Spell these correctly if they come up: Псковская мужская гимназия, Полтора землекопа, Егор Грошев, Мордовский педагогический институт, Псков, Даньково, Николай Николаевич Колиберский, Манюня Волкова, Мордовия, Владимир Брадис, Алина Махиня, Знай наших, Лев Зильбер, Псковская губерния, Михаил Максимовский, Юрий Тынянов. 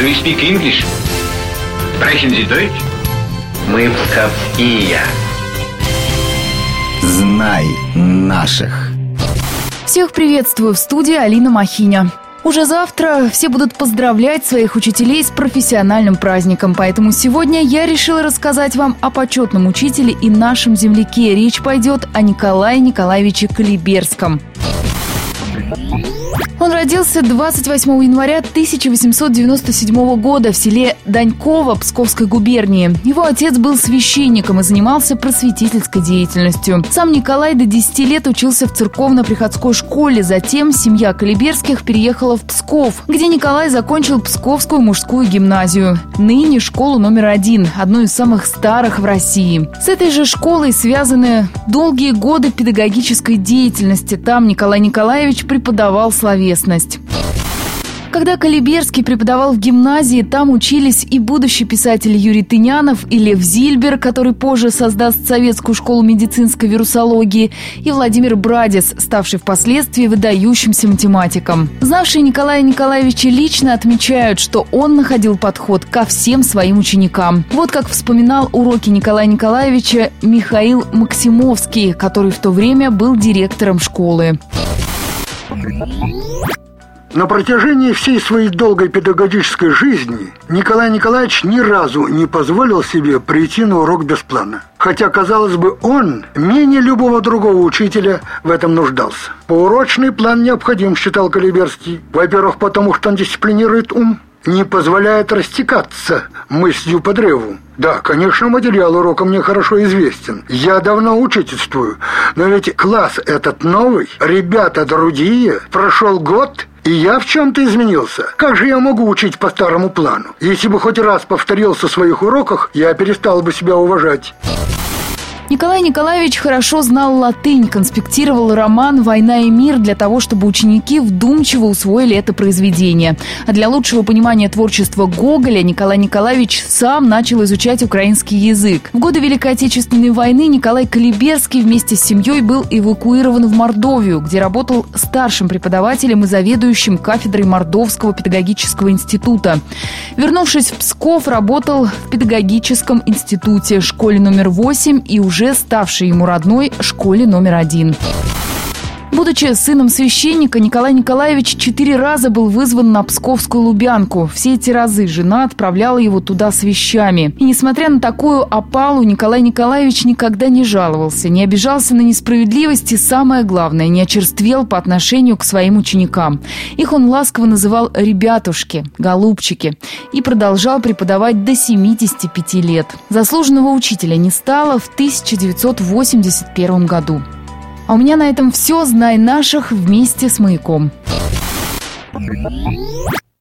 Do you speak English? Sprechen Sie Deutsch? Мы псковские. Знай наших. Всех приветствую в студии Алина Махиня. Уже завтра все будут поздравлять своих учителей с профессиональным праздником, поэтому сегодня я решила рассказать вам о почетном учителе и нашем земляке. Речь пойдет о Николае Николаевиче Колиберском. Он родился 28 января 1897 года в селе Даньково Псковской губернии. Его отец был священником и занимался просветительской деятельностью. Сам Николай до 10 лет учился в церковно-приходской школе. Затем семья Колиберских переехала в Псков, где Николай закончил Псковскую мужскую гимназию, ныне школу №1, одну из самых старых в России. С этой же школой связаны долгие годы педагогической деятельности. Там Николай Николаевич преподавал словесность. Когда Колиберский преподавал в гимназии, там учились и будущий писатель Юрий Тынянов, и Лев Зильбер, который позже создаст советскую школу медицинской вирусологии, и Владимир Брадис, ставший впоследствии выдающимся математиком. Знавшие Николая Николаевича лично отмечают, что он находил подход ко всем своим ученикам. Вот как вспоминал уроки Николая Николаевича Михаил Максимовский, который в то время был директором школы. На протяжении всей своей долгой педагогической жизни Николай Николаевич ни разу не позволил себе прийти на урок без плана. Хотя, казалось бы, он менее любого другого учителя в этом нуждался. Поурочный план необходим, считал Колиберский. Во-первых, потому что он дисциплинирует ум, не позволяет растекаться мыслью по древу. Да, конечно, материал урока мне хорошо известен. Я давно учительствую, но ведь класс этот новый, ребята другие, прошел год, и я в чем-то изменился. Как же я могу учить по старому плану? Если бы хоть раз повторился в своих уроках, я перестал бы себя уважать. Николай Николаевич хорошо знал латынь, конспектировал роман «Война и мир» для того, чтобы ученики вдумчиво усвоили это произведение. А для лучшего понимания творчества Гоголя Николай Николаевич сам начал изучать украинский язык. В годы Великой Отечественной войны Николай Колиберский вместе с семьей был эвакуирован в Мордовию, где работал старшим преподавателем и заведующим кафедрой Мордовского педагогического института. Вернувшись в Псков, работал в педагогическом институте, школе №8 и уже ставшей ему родной школе №1. Будучи сыном священника, Николай Николаевич 4 раза был вызван на Псковскую Лубянку. Все эти разы жена отправляла его туда с вещами. И несмотря на такую опалу, Николай Николаевич никогда не жаловался, не обижался на несправедливость и, самое главное, не очерствел по отношению к своим ученикам. Их он ласково называл «ребятушки», «голубчики» и продолжал преподавать до 75 лет. Заслуженного учителя не стало в 1981 году. А у меня на этом все. Знай наших вместе с «Маяком».